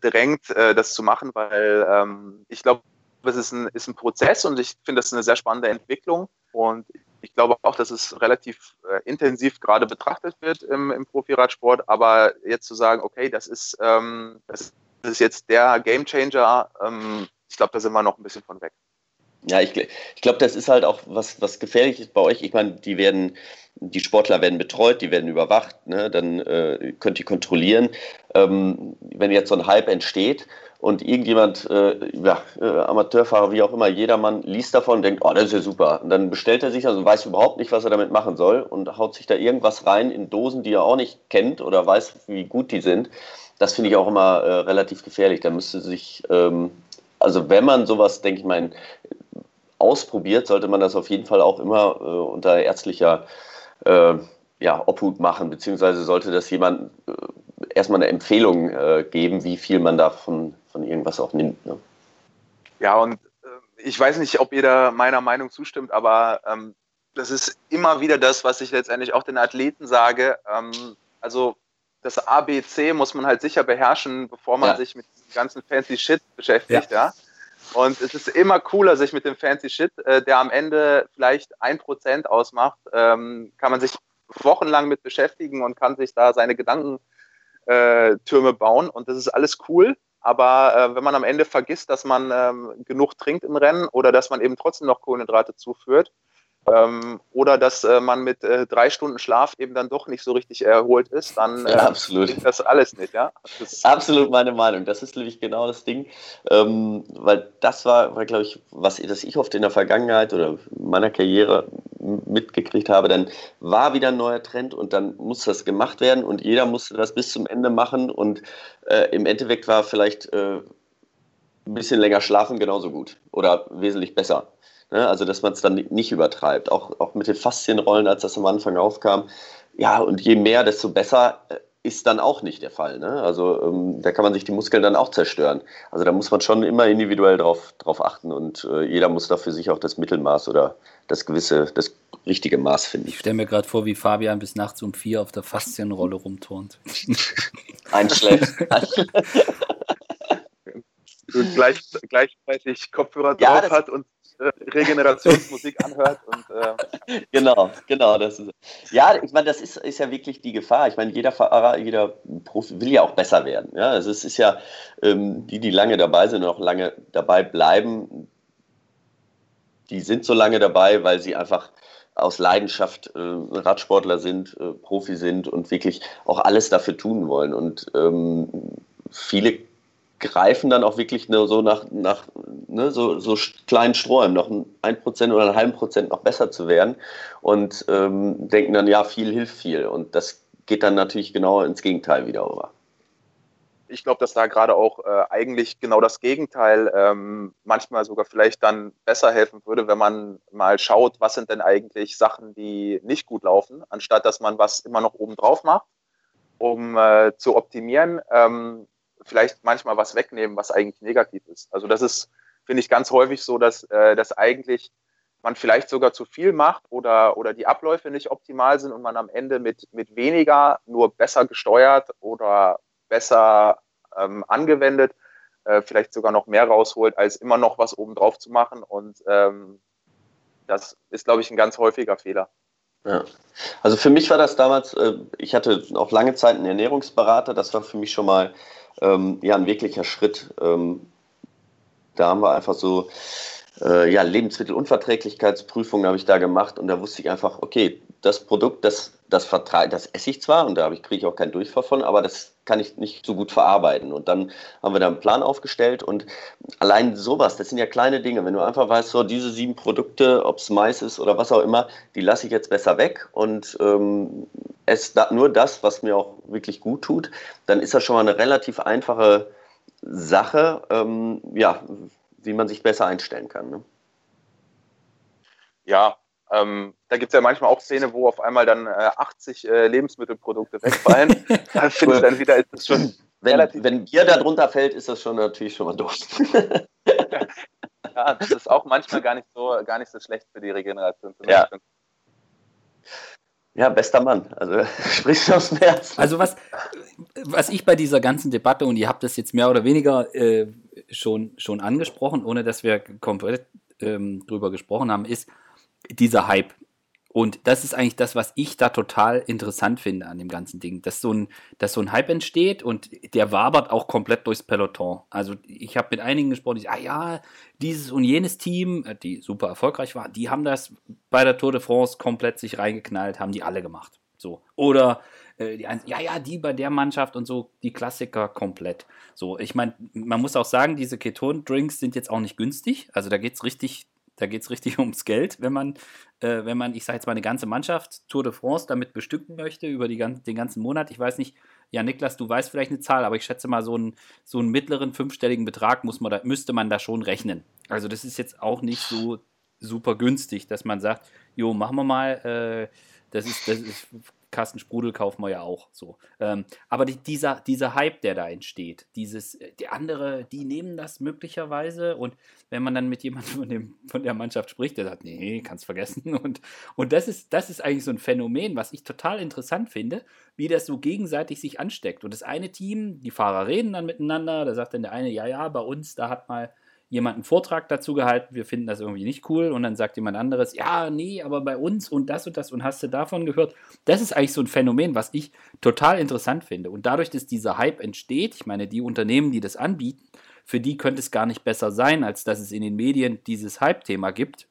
drängt, das zu machen, weil ich glaube, es ist ein Prozess und ich finde, das ist eine sehr spannende Entwicklung und ich glaube auch, dass es relativ intensiv gerade betrachtet wird im Profiradsport, aber jetzt zu sagen, okay, das ist jetzt der Gamechanger, ich glaube, da sind wir noch ein bisschen von weg. Ja, ich glaube, das ist halt auch was gefährlich ist bei euch. Ich meine, die Sportler werden betreut, die werden überwacht, ne? Dann könnt ihr kontrollieren. Wenn jetzt so ein Hype entsteht und irgendjemand, Amateurfahrer, wie auch immer, jedermann liest davon und denkt, oh, das ist ja super. Und dann bestellt er sich, also weiß überhaupt nicht, was er damit machen soll und haut sich da irgendwas rein in Dosen, die er auch nicht kennt oder weiß, wie gut die sind. Das finde ich auch immer relativ gefährlich. Da müsste sich, also wenn man sowas, denke ich mal, ausprobiert, sollte man das auf jeden Fall auch immer unter ärztlicher Obhut machen, beziehungsweise sollte das jemand erstmal eine Empfehlung geben, wie viel man davon von irgendwas auch nimmt. Ne? Ja, und ich weiß nicht, ob jeder meiner Meinung zustimmt, aber das ist immer wieder das, was ich letztendlich auch den Athleten sage. Also das ABC muss man halt sicher beherrschen, bevor man sich mit diesem ganzen fancy Shit beschäftigt. Ja. Ja? Und es ist immer cooler, sich mit dem fancy Shit, der am Ende vielleicht 1% ausmacht, kann man sich wochenlang mit beschäftigen und kann sich da seine Gedankentürme bauen. Und das ist alles cool, aber wenn man am Ende vergisst, dass man genug trinkt im Rennen oder dass man eben trotzdem noch Kohlenhydrate zuführt oder dass man mit 3 Stunden Schlaf eben dann doch nicht so richtig erholt ist, dann klingt das alles nicht. Ja? Das absolut meine Meinung. Das ist nämlich genau das Ding, weil das war glaube ich, das ich oft in der Vergangenheit oder meiner Karriere mitgekriegt habe. Dann war wieder ein neuer Trend und dann muss das gemacht werden und jeder musste das bis zum Ende machen und im Endeffekt war vielleicht ein bisschen länger schlafen genauso gut oder wesentlich besser. Also, dass man es dann nicht übertreibt. Auch mit den Faszienrollen, als das am Anfang aufkam. Ja, und je mehr, desto besser ist dann auch nicht der Fall. Ne? Also, da kann man sich die Muskeln dann auch zerstören. Also, da muss man schon immer individuell drauf achten. Und jeder muss da für sich auch das Mittelmaß oder das richtige Maß finden. Ich stelle mir gerade vor, wie Fabian bis nachts um 4 auf der Faszienrolle rumturnt. Einschläft. Und gleichzeitig Kopfhörer drauf hat und Regenerationsmusik anhört. Und Genau. Das ist, ja, ich meine, das ist ja wirklich die Gefahr. Ich meine, jeder Fahrer, jeder Profi will ja auch besser werden. Ja? Also es ist ja, die lange dabei sind und auch lange dabei bleiben, die sind so lange dabei, weil sie einfach aus Leidenschaft Radsportler sind, Profi sind und wirklich auch alles dafür tun wollen. Und viele greifen dann auch wirklich so nach so kleinen Sträumen, noch 1% oder 0,5% noch besser zu werden und denken dann, ja, viel hilft viel. Und das geht dann natürlich genau ins Gegenteil wieder über. Ich glaube, dass da gerade auch eigentlich genau das Gegenteil manchmal sogar vielleicht dann besser helfen würde, wenn man mal schaut, was sind denn eigentlich Sachen, die nicht gut laufen, anstatt dass man was immer noch obendrauf macht, um zu optimieren. Vielleicht manchmal was wegnehmen, was eigentlich negativ ist. Also das ist, finde ich, ganz häufig so, dass eigentlich man vielleicht sogar zu viel macht oder die Abläufe nicht optimal sind und man am Ende mit weniger, nur besser gesteuert oder besser angewendet, vielleicht sogar noch mehr rausholt, als immer noch was obendrauf zu machen. Und das ist, glaube ich, ein ganz häufiger Fehler. Ja. Also für mich war das damals, ich hatte auch lange Zeit einen Ernährungsberater, das war für mich schon mal ja, ein wirklicher Schritt. Da haben wir einfach so ja, Lebensmittelunverträglichkeitsprüfungen habe ich da gemacht und da wusste ich einfach, okay, das Produkt, das esse ich zwar und da kriege ich auch keinen Durchfall von, aber das kann ich nicht so gut verarbeiten. Und dann haben wir da einen Plan aufgestellt und allein sowas, das sind ja kleine Dinge. Wenn du einfach weißt, so diese 7 Produkte, ob es Mais ist oder was auch immer, die lasse ich jetzt besser weg und esse nur das, was mir auch wirklich gut tut, dann ist das schon mal eine relativ einfache Sache, ja, wie man sich besser einstellen kann. Ne? Ja, da gibt es ja manchmal auch Szene, wo auf einmal dann 80 Lebensmittelprodukte wegfallen. Da finde ich dann wieder, ist das schon relativ. Wenn Bier da drunter fällt, ist das schon natürlich schon mal doof. Ja, das ist auch manchmal gar nicht so schlecht für die Regeneration. Ja. Ja, bester Mann. Also sprichst du aus dem Herzen. Also was ich bei dieser ganzen Debatte, und ihr habt das jetzt mehr oder weniger schon angesprochen, ohne dass wir komplett drüber gesprochen haben, ist dieser Hype. Und das ist eigentlich das, was ich da total interessant finde an dem ganzen Ding, dass so ein Hype entsteht und der wabert auch komplett durchs Peloton. Also ich habe mit einigen gesprochen, die sagen, dieses und jenes Team, die super erfolgreich waren, die haben das bei der Tour de France komplett sich reingeknallt, haben die alle gemacht. So. Oder die bei der Mannschaft und so, die Klassiker komplett. So, ich meine, man muss auch sagen, diese Keton-Drinks sind jetzt auch nicht günstig. Also da geht es richtig ums Geld, wenn man, ich sage jetzt mal, eine ganze Mannschaft Tour de France damit bestücken möchte über den ganzen Monat. Ich weiß nicht, Jan-Niklas, du weißt vielleicht eine Zahl, aber ich schätze mal, so einen mittleren 5-stelligen Betrag müsste man da schon rechnen. Also das ist jetzt auch nicht so super günstig, dass man sagt, jo, machen wir mal, das ist Kasten Sprudel kaufen wir ja auch so. Aber dieser Hype, der da entsteht, die nehmen das möglicherweise und wenn man dann mit jemandem von der Mannschaft spricht, der sagt, nee, kannst vergessen. Und das ist eigentlich so ein Phänomen, was ich total interessant finde, wie das so gegenseitig sich ansteckt. Und das eine Team, die Fahrer reden dann miteinander, da sagt dann der eine, bei uns, da hat mal jemand einen Vortrag dazu gehalten, wir finden das irgendwie nicht cool und dann sagt jemand anderes, aber bei uns und das und hast du davon gehört. Das ist eigentlich so ein Phänomen, was ich total interessant finde und dadurch, dass dieser Hype entsteht, ich meine, die Unternehmen, die das anbieten, für die könnte es gar nicht besser sein, als dass es in den Medien dieses Hype-Thema gibt,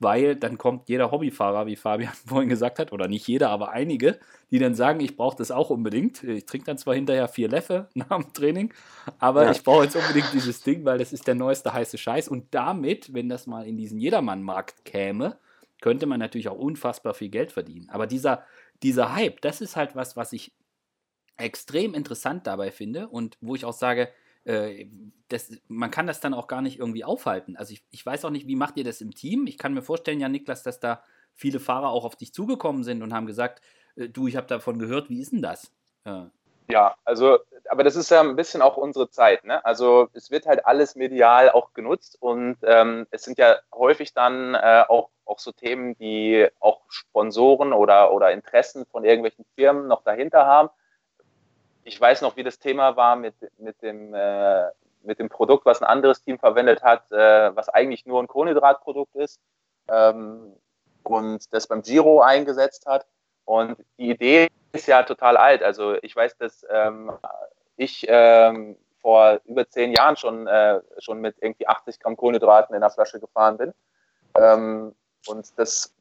weil dann kommt jeder Hobbyfahrer, wie Fabian vorhin gesagt hat, oder nicht jeder, aber einige, die dann sagen, ich brauche das auch unbedingt. Ich trinke dann zwar hinterher 4 Leffe nach dem Training, aber ja, ich brauche jetzt unbedingt dieses Ding, weil das ist der neueste heiße Scheiß. Und damit, wenn das mal in diesen Jedermann-Markt käme, könnte man natürlich auch unfassbar viel Geld verdienen. Aber dieser Hype, das ist halt was ich extrem interessant dabei finde und wo ich auch sage, man kann das dann auch gar nicht irgendwie aufhalten. Also ich weiß auch nicht, wie macht ihr das im Team? Ich kann mir vorstellen, Jan-Niklas, dass da viele Fahrer auch auf dich zugekommen sind und haben gesagt, du, ich habe davon gehört, wie ist denn das? Ja, also, aber das ist ja ein bisschen auch unsere Zeit, ne? Also es wird halt alles medial auch genutzt und es sind ja häufig dann auch so Themen, die auch Sponsoren oder Interessen von irgendwelchen Firmen noch dahinter haben. Ich weiß noch, wie das Thema war mit dem Produkt, was ein anderes Team verwendet hat, was eigentlich nur ein Kohlenhydratprodukt ist und das beim Giro eingesetzt hat. Und die Idee ist ja total alt. Also ich weiß, dass ich vor über 10 Jahren schon mit irgendwie 80 Gramm Kohlenhydraten in der Flasche gefahren bin. Und das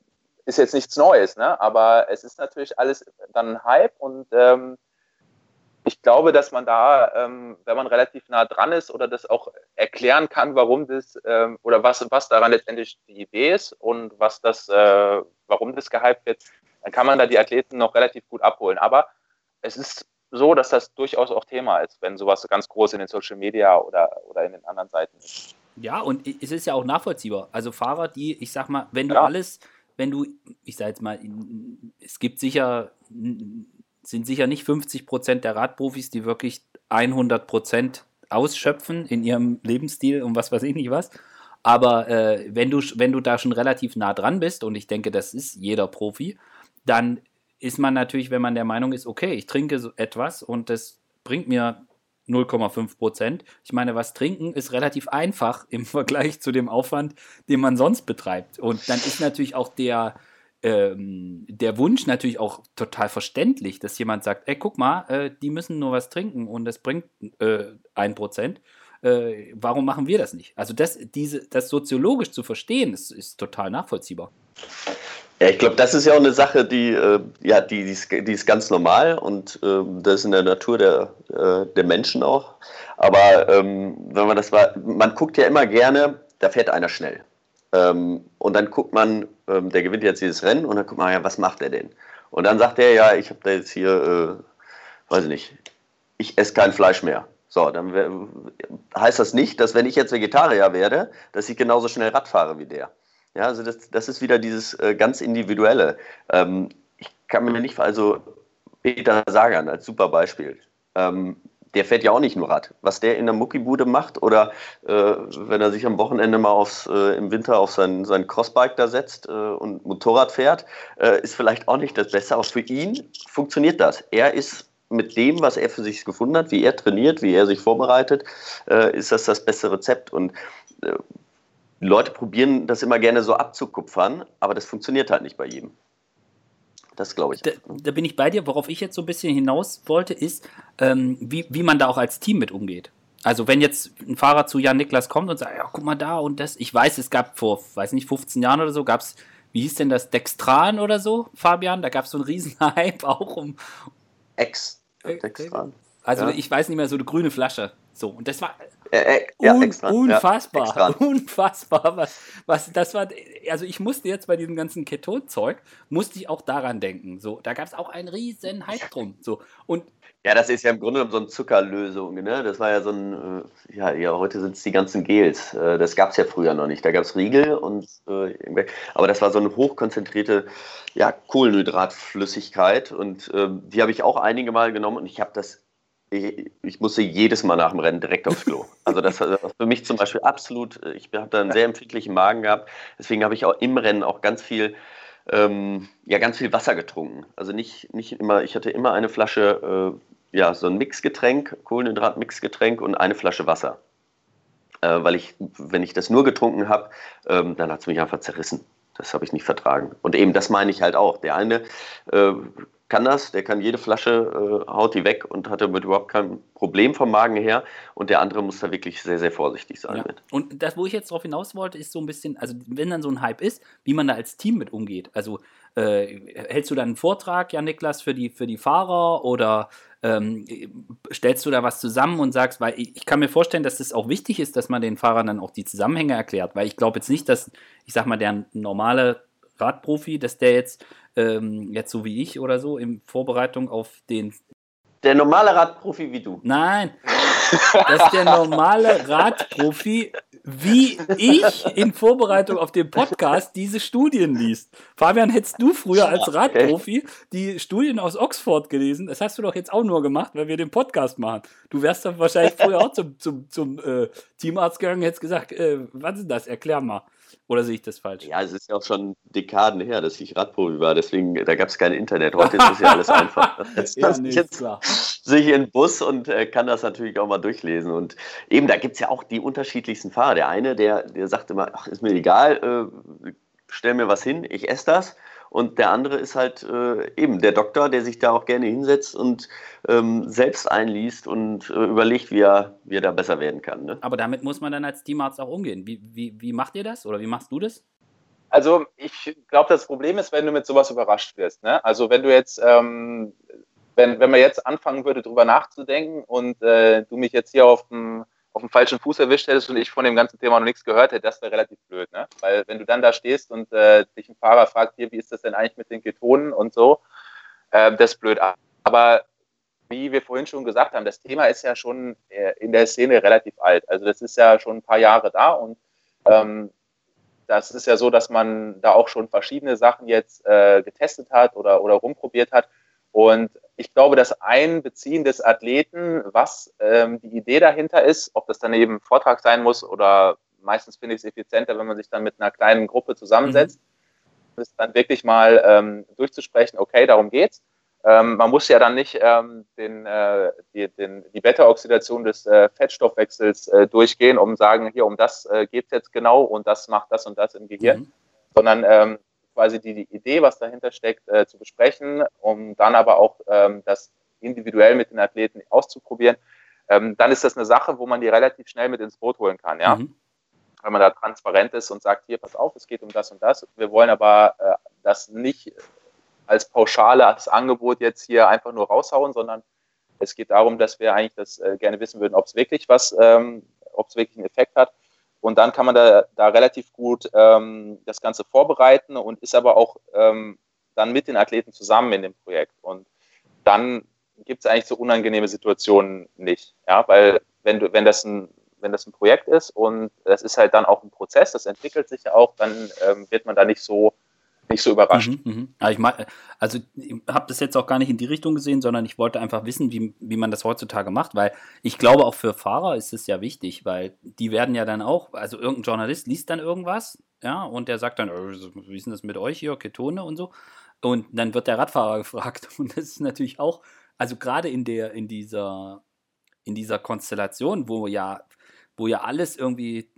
ist jetzt nichts Neues, ne? Aber es ist natürlich alles dann ein Hype und ich glaube, dass man da, wenn man relativ nah dran ist oder das auch erklären kann, warum das oder was daran letztendlich die Idee ist und warum das gehypt wird, dann kann man da die Athleten noch relativ gut abholen. Aber es ist so, dass das durchaus auch Thema ist, wenn sowas ganz groß in den Social Media oder in den anderen Seiten ist. Ja, und es ist ja auch nachvollziehbar. Also Fahrer, die, ich sag mal, es gibt sicher, sind sicher nicht 50% der Radprofis, die wirklich 100% ausschöpfen in ihrem Lebensstil und was weiß ich nicht was. Aber wenn du da schon relativ nah dran bist, und ich denke, das ist jeder Profi, dann ist man natürlich, wenn man der Meinung ist, okay, ich trinke so etwas und das bringt mir 0,5%. Ich meine, was trinken ist relativ einfach im Vergleich zu dem Aufwand, den man sonst betreibt. Und dann ist natürlich auch der Wunsch natürlich auch total verständlich, dass jemand sagt, ey, guck mal, die müssen nur was trinken und das bringt 1%. Warum machen wir das nicht? Also das soziologisch zu verstehen, ist total nachvollziehbar. Ja, ich glaube, das ist ja auch eine Sache, die ist ganz normal und das ist in der Natur der Menschen auch. Aber wenn man man guckt ja immer gerne, da fährt einer schnell. Und dann guckt man, der gewinnt jetzt dieses Rennen und dann guckt man, ja, was macht er denn? Und dann sagt er, ja, ich habe da jetzt hier, weiß ich nicht, ich esse kein Fleisch mehr. So, dann heißt das nicht, dass wenn ich jetzt Vegetarier werde, dass ich genauso schnell Rad fahre wie der. Ja, also das ist wieder dieses ganz Individuelle. Ich kann mir nicht, also Peter Sagan als super Beispiel, der fährt ja auch nicht nur Rad. Was der in der Muckibude macht oder wenn er sich am Wochenende mal im Winter auf sein Crossbike da setzt und Motorrad fährt, ist vielleicht auch nicht das Beste. Auch für ihn funktioniert das. Er ist mit dem, was er für sich gefunden hat, wie er trainiert, wie er sich vorbereitet, ist das beste Rezept. Und Leute probieren das immer gerne so abzukupfern, aber das funktioniert halt nicht bei jedem. Das glaube ich. Da bin ich bei dir. Worauf ich jetzt so ein bisschen hinaus wollte, ist, wie man da auch als Team mit umgeht. Also wenn jetzt ein Fahrer zu Jan-Niklas kommt und sagt, ja, guck mal da und das. Ich weiß, es gab vor, weiß nicht, 15 Jahren oder so, gab es, wie hieß denn das, Dextran oder so, Fabian? Da gab es so einen riesen Hype auch um Dextran. Also ja. Ich weiß nicht mehr, so eine grüne Flasche. So, und das war unfassbar. Was das war, also ich musste jetzt bei diesem ganzen Ketonzeug, musste ich auch daran denken. So, da gab es auch einen riesen Hype drum. So, und ja, das ist ja im Grunde so eine Zuckerlösung, ne? Das war ja so ein, heute sind es die ganzen Gels. Das gab es ja früher noch nicht. Da gab es Riegel und aber das war so eine hochkonzentrierte Kohlenhydratflüssigkeit und die habe ich auch einige Mal genommen und ich musste jedes Mal nach dem Rennen direkt aufs Klo. Also das war für mich zum Beispiel absolut, ich habe da einen sehr empfindlichen Magen gehabt, deswegen habe ich auch im Rennen auch ganz viel Wasser getrunken. Also nicht immer, ich hatte immer eine Flasche, so ein Mixgetränk, Kohlenhydrat-Mixgetränk und eine Flasche Wasser. Weil wenn ich das nur getrunken habe, dann hat es mich einfach zerrissen. Das habe ich nicht vertragen. Und eben, das meine ich halt auch. Der eine kann das, der kann jede Flasche, haut die weg und hat damit überhaupt kein Problem vom Magen her. Und der andere muss da wirklich sehr, sehr vorsichtig sein. Ja. Mit. Und das, wo ich jetzt drauf hinaus wollte, ist so ein bisschen, also wenn dann so ein Hype ist, wie man da als Team mit umgeht. Also hältst du dann einen Vortrag, Jan-Niklas, für die Fahrer oder stellst du da was zusammen und sagst, weil ich kann mir vorstellen, dass das auch wichtig ist, dass man den Fahrern dann auch die Zusammenhänge erklärt. Weil ich glaube jetzt nicht, dass, ich sag mal, der normale Radprofi, dass der jetzt so wie ich oder so, in Vorbereitung auf den... Der normale Radprofi wie du. Nein, dass der normale Radprofi wie ich in Vorbereitung auf den Podcast diese Studien liest. Fabian, hättest du früher als Radprofi die Studien aus Oxford gelesen? Das hast du doch jetzt auch nur gemacht, weil wir den Podcast machen. Du wärst doch wahrscheinlich früher auch zum Teamarzt gegangen und hättest gesagt, was ist das, erklär mal. Oder sehe ich das falsch? Ja, es ist ja auch schon Dekaden her, dass ich Radprofi war, deswegen, da gab es kein Internet. Heute ist das ja alles einfach. Jetzt sehe ich in den Bus und kann das natürlich auch mal durchlesen. Und eben, da gibt es ja auch die unterschiedlichsten Fahrer. Der eine, der sagt immer, ach, ist mir egal, stell mir was hin, ich esse das. Und der andere ist halt eben der Doktor, der sich da auch gerne hinsetzt und selbst einliest und überlegt, wie er da besser werden kann. Ne? Aber damit muss man dann als Teamarzt auch umgehen. Wie macht ihr das oder wie machst du das? Also ich glaube, das Problem ist, wenn du mit sowas überrascht wirst. Ne? Also wenn du jetzt, wenn man jetzt anfangen würde, drüber nachzudenken und du mich jetzt hier auf dem falschen Fuß erwischt hättest und ich von dem ganzen Thema noch nichts gehört hätte, das wäre relativ blöd, ne? Weil wenn du dann da stehst und dich ein Fahrer fragt, hier, wie ist das denn eigentlich mit den Ketonen und so, das ist blöd. Aber wie wir vorhin schon gesagt haben, das Thema ist ja schon in der Szene relativ alt. Also das ist ja schon ein paar Jahre da und das ist ja so, dass man da auch schon verschiedene Sachen jetzt getestet hat oder rumprobiert hat. Und ich glaube, das Einbeziehen des Athleten, was die Idee dahinter ist, ob das dann eben ein Vortrag sein muss oder meistens finde ich es effizienter, wenn man sich dann mit einer kleinen Gruppe zusammensetzt, das dann wirklich mal durchzusprechen, okay, darum geht's. Man muss ja dann nicht die Beta-Oxidation des Fettstoffwechsels durchgehen, um sagen, hier um das geht es jetzt genau und das macht das und das im Gehirn, sondern quasi die Idee, was dahinter steckt, zu besprechen, um dann aber auch das individuell mit den Athleten auszuprobieren. Dann ist das eine Sache, wo man die relativ schnell mit ins Boot holen kann, ja? Wenn man da transparent ist und sagt, hier, pass auf, es geht um das und das. Wir wollen aber das nicht als pauschales Angebot jetzt hier einfach nur raushauen, sondern es geht darum, dass wir eigentlich das gerne wissen würden, ob es wirklich einen Effekt hat. Und dann kann man da relativ gut das Ganze vorbereiten und ist aber auch dann mit den Athleten zusammen in dem Projekt. Und dann gibt es eigentlich so unangenehme Situationen nicht. Ja? Weil wenn das ein Projekt ist und das ist halt dann auch ein Prozess, das entwickelt sich ja auch, dann wird man da nicht so überrascht. Also ich habe das jetzt auch gar nicht in die Richtung gesehen, sondern ich wollte einfach wissen, wie man das heutzutage macht, weil ich glaube, auch für Fahrer ist es ja wichtig, weil die werden ja dann auch, also irgendein Journalist liest dann irgendwas, ja, und der sagt dann, wie ist denn das mit euch hier, Ketone und so, und dann wird der Radfahrer gefragt und das ist natürlich auch, also gerade in dieser Konstellation, wo ja alles irgendwie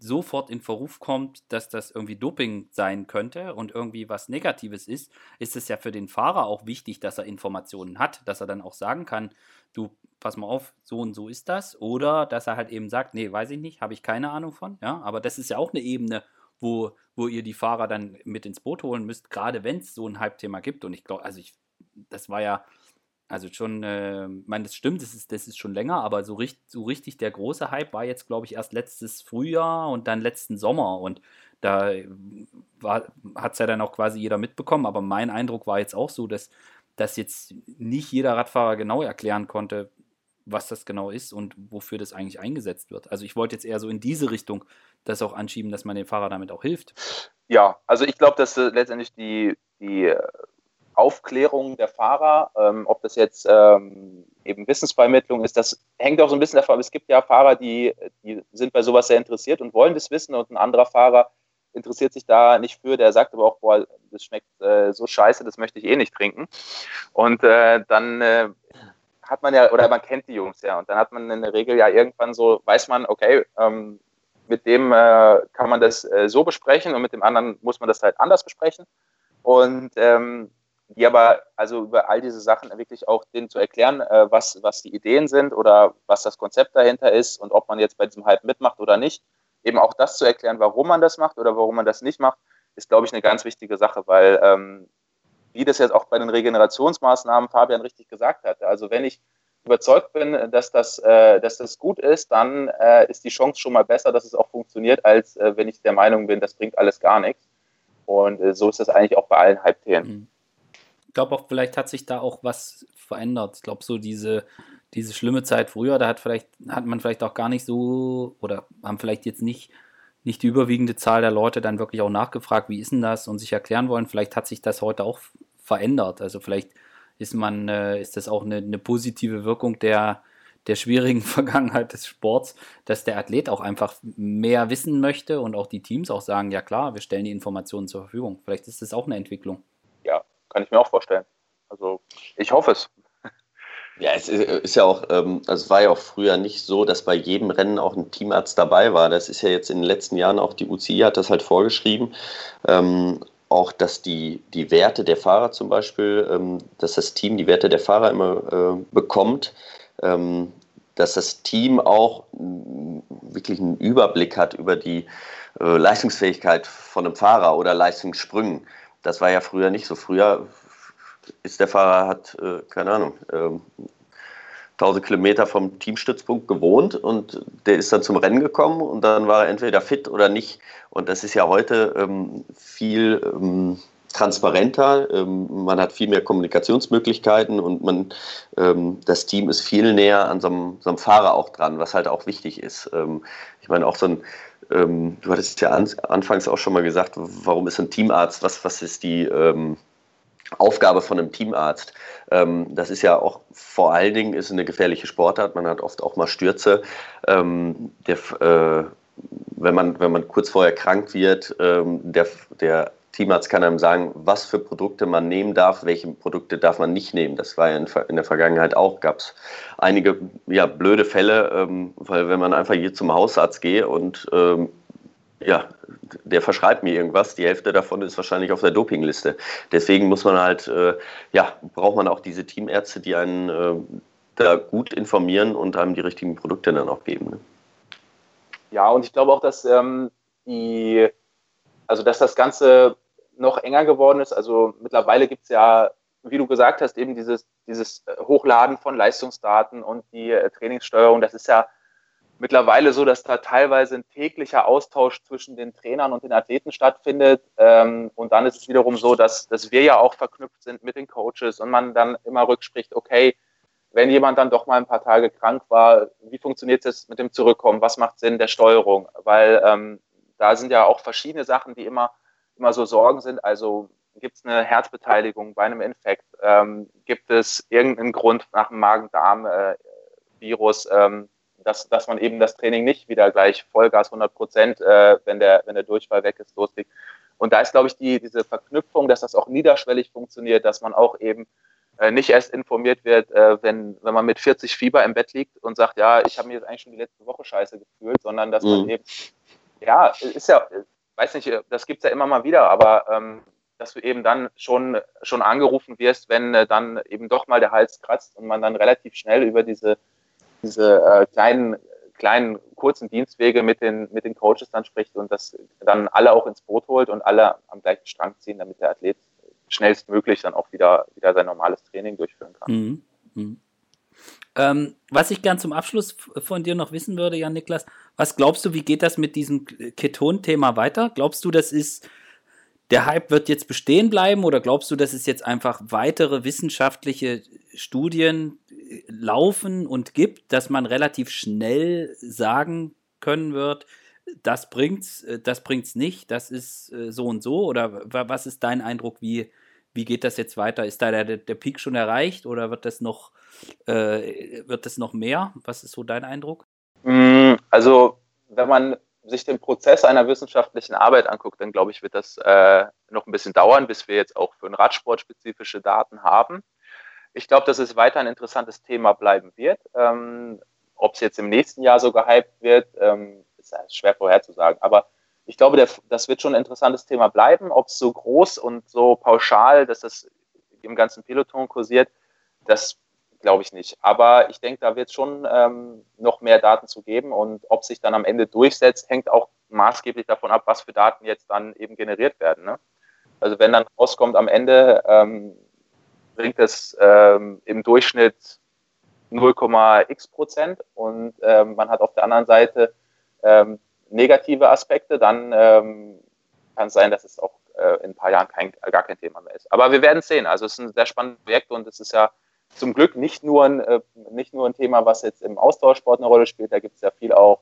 sofort in Verruf kommt, dass das irgendwie Doping sein könnte und irgendwie was Negatives ist, ist es ja für den Fahrer auch wichtig, dass er Informationen hat, dass er dann auch sagen kann, du, pass mal auf, so und so ist das, oder dass er halt eben sagt, nee, weiß ich nicht, habe ich keine Ahnung von, ja, aber das ist ja auch eine Ebene, wo ihr die Fahrer dann mit ins Boot holen müsst, gerade wenn es so ein Hype-Thema gibt, und ich glaube, das war ja, also schon, das stimmt, das ist schon länger, aber so richtig der große Hype war jetzt, glaube ich, erst letztes Frühjahr und dann letzten Sommer. Und da hat es ja dann auch quasi jeder mitbekommen. Aber mein Eindruck war jetzt auch so, dass jetzt nicht jeder Radfahrer genau erklären konnte, was das genau ist und wofür das eigentlich eingesetzt wird. Also ich wollte jetzt eher so in diese Richtung das auch anschieben, dass man dem Fahrer damit auch hilft. Ja, also ich glaube, dass letztendlich die Aufklärung der Fahrer, ob das jetzt eben Wissensvermittlung ist, das hängt auch so ein bisschen davon ab. Es gibt ja Fahrer, die sind bei sowas sehr interessiert und wollen das wissen, und ein anderer Fahrer interessiert sich da nicht für, der sagt aber auch, boah, das schmeckt so scheiße, das möchte ich eh nicht trinken. Und dann hat man ja, oder man kennt die Jungs ja, und dann hat man in der Regel ja irgendwann so, weiß man, okay, mit dem kann man das so besprechen und mit dem anderen muss man das halt anders besprechen. Und die aber, also über all diese Sachen wirklich auch denen zu erklären, was die Ideen sind oder was das Konzept dahinter ist und ob man jetzt bei diesem Hype mitmacht oder nicht, eben auch das zu erklären, warum man das macht oder warum man das nicht macht, ist, glaube ich, eine ganz wichtige Sache, weil wie das jetzt auch bei den Regenerationsmaßnahmen Fabian richtig gesagt hat, also wenn ich überzeugt bin, dass das gut ist, dann ist die Chance schon mal besser, dass es auch funktioniert, als wenn ich der Meinung bin, das bringt alles gar nichts. Und so ist das eigentlich auch bei allen Hype-Themen. Ich glaube auch, vielleicht hat sich da auch was verändert. Ich glaube, so diese schlimme Zeit früher, da hat man vielleicht auch gar nicht so, oder haben vielleicht jetzt nicht die überwiegende Zahl der Leute dann wirklich auch nachgefragt, wie ist denn das, und sich erklären wollen. Vielleicht hat sich das heute auch verändert. Also vielleicht ist das auch eine positive Wirkung der schwierigen Vergangenheit des Sports, dass der Athlet auch einfach mehr wissen möchte und auch die Teams auch sagen, ja klar, wir stellen die Informationen zur Verfügung. Vielleicht ist das auch eine Entwicklung. Ja. Kann ich mir auch vorstellen. Also ich hoffe es. Ja, es ist ja auch, es war ja auch früher nicht so, dass bei jedem Rennen auch ein Teamarzt dabei war. Das ist ja jetzt in den letzten Jahren auch, die UCI hat das halt vorgeschrieben, auch dass die Werte der Fahrer zum Beispiel, dass das Team die Werte der Fahrer immer bekommt, dass das Team auch wirklich einen Überblick hat über die Leistungsfähigkeit von einem Fahrer oder Leistungssprüngen. Das war ja früher nicht so. Früher ist der Fahrer, hat, keine Ahnung, 1000 Kilometer vom Teamstützpunkt gewohnt und der ist dann zum Rennen gekommen und dann war er entweder fit oder nicht. Und das ist ja heute viel transparenter. Man hat viel mehr Kommunikationsmöglichkeiten und das Team ist viel näher an so einem Fahrer auch dran, was halt auch wichtig ist. Ich meine, auch so ein du hattest ja anfangs auch schon mal gesagt, warum ist ein Teamarzt, was ist die Aufgabe von einem Teamarzt? Das ist ja auch, vor allen Dingen ist eine gefährliche Sportart, man hat oft auch mal Stürze, wenn man kurz vorher krank wird, der Teamarzt kann einem sagen, was für Produkte man nehmen darf, welche Produkte darf man nicht nehmen. Das war ja in der Vergangenheit auch, gab es einige blöde Fälle, weil wenn man einfach hier zum Hausarzt geht und der verschreibt mir irgendwas, die Hälfte davon ist wahrscheinlich auf der Dopingliste. Deswegen muss man halt, braucht man auch diese Teamärzte, die einen da gut informieren und einem die richtigen Produkte dann auch geben. Ne? Ja, und ich glaube auch, dass dass das Ganze noch enger geworden ist. Also mittlerweile gibt es ja, wie du gesagt hast, eben dieses Hochladen von Leistungsdaten und die Trainingssteuerung. Das ist ja mittlerweile so, dass da teilweise ein täglicher Austausch zwischen den Trainern und den Athleten stattfindet. Und dann ist es wiederum so, dass wir ja auch verknüpft sind mit den Coaches und man dann immer rückspricht, okay, wenn jemand dann doch mal ein paar Tage krank war, wie funktioniert es mit dem Zurückkommen? Was macht Sinn der Steuerung? Weil da sind ja auch verschiedene Sachen, die immer so Sorgen sind. Also gibt es eine Herzbeteiligung bei einem Infekt? Gibt es irgendeinen Grund nach dem Magen-Darm-Virus, dass man eben das Training nicht wieder gleich Vollgas 100%, wenn der Durchfall weg ist, loslegt? Und da ist, glaube ich, diese Verknüpfung, dass das auch niederschwellig funktioniert, dass man auch eben nicht erst informiert wird, wenn man mit 40 Fieber im Bett liegt und sagt, ja, ich habe mir jetzt eigentlich schon die letzte Woche scheiße gefühlt, sondern dass man eben... Ja, ist ja, weiß nicht, das gibt es ja immer mal wieder, aber dass du eben dann schon angerufen wirst, wenn dann eben doch mal der Hals kratzt und man dann relativ schnell über diese kleinen kurzen Dienstwege mit den Coaches dann spricht und das dann alle auch ins Boot holt und alle am gleichen Strang ziehen, damit der Athlet schnellstmöglich dann auch wieder sein normales Training durchführen kann. Mhm. Mhm. Was ich gern zum Abschluss von dir noch wissen würde, Jan-Niklas, was glaubst du, wie geht das mit diesem Keton-Thema weiter? Glaubst du, das ist, der Hype wird jetzt bestehen bleiben, oder glaubst du, dass es jetzt einfach weitere wissenschaftliche Studien laufen und gibt, dass man relativ schnell sagen können wird, das bringt's nicht, das ist so und so, oder was ist dein Eindruck, wie geht das jetzt weiter? Ist da der Peak schon erreicht oder wird das noch mehr? Was ist so dein Eindruck? Also, wenn man sich den Prozess einer wissenschaftlichen Arbeit anguckt, dann glaube ich, wird das noch ein bisschen dauern, bis wir jetzt auch für den Radsport spezifische Daten haben. Ich glaube, dass es weiter ein interessantes Thema bleiben wird. Ob es jetzt im nächsten Jahr so gehypt wird, ist schwer vorherzusagen, aber ich glaube, das wird schon ein interessantes Thema bleiben. Ob es so groß und so pauschal, dass das im ganzen Peloton kursiert, das glaube ich nicht. Aber ich denke, da wird es schon noch mehr Daten zu geben. Und ob sich dann am Ende durchsetzt, hängt auch maßgeblich davon ab, was für Daten jetzt dann eben generiert werden. Ne? Also wenn dann rauskommt, am Ende bringt es im Durchschnitt 0,x% und man hat auf der anderen Seite negative Aspekte, dann kann es sein, dass es auch in ein paar Jahren gar kein Thema mehr ist. Aber wir werden es sehen. Also es ist ein sehr spannendes Projekt und es ist ja zum Glück nicht nur ein Thema, was jetzt im Ausdauersport eine Rolle spielt. Da gibt es ja viele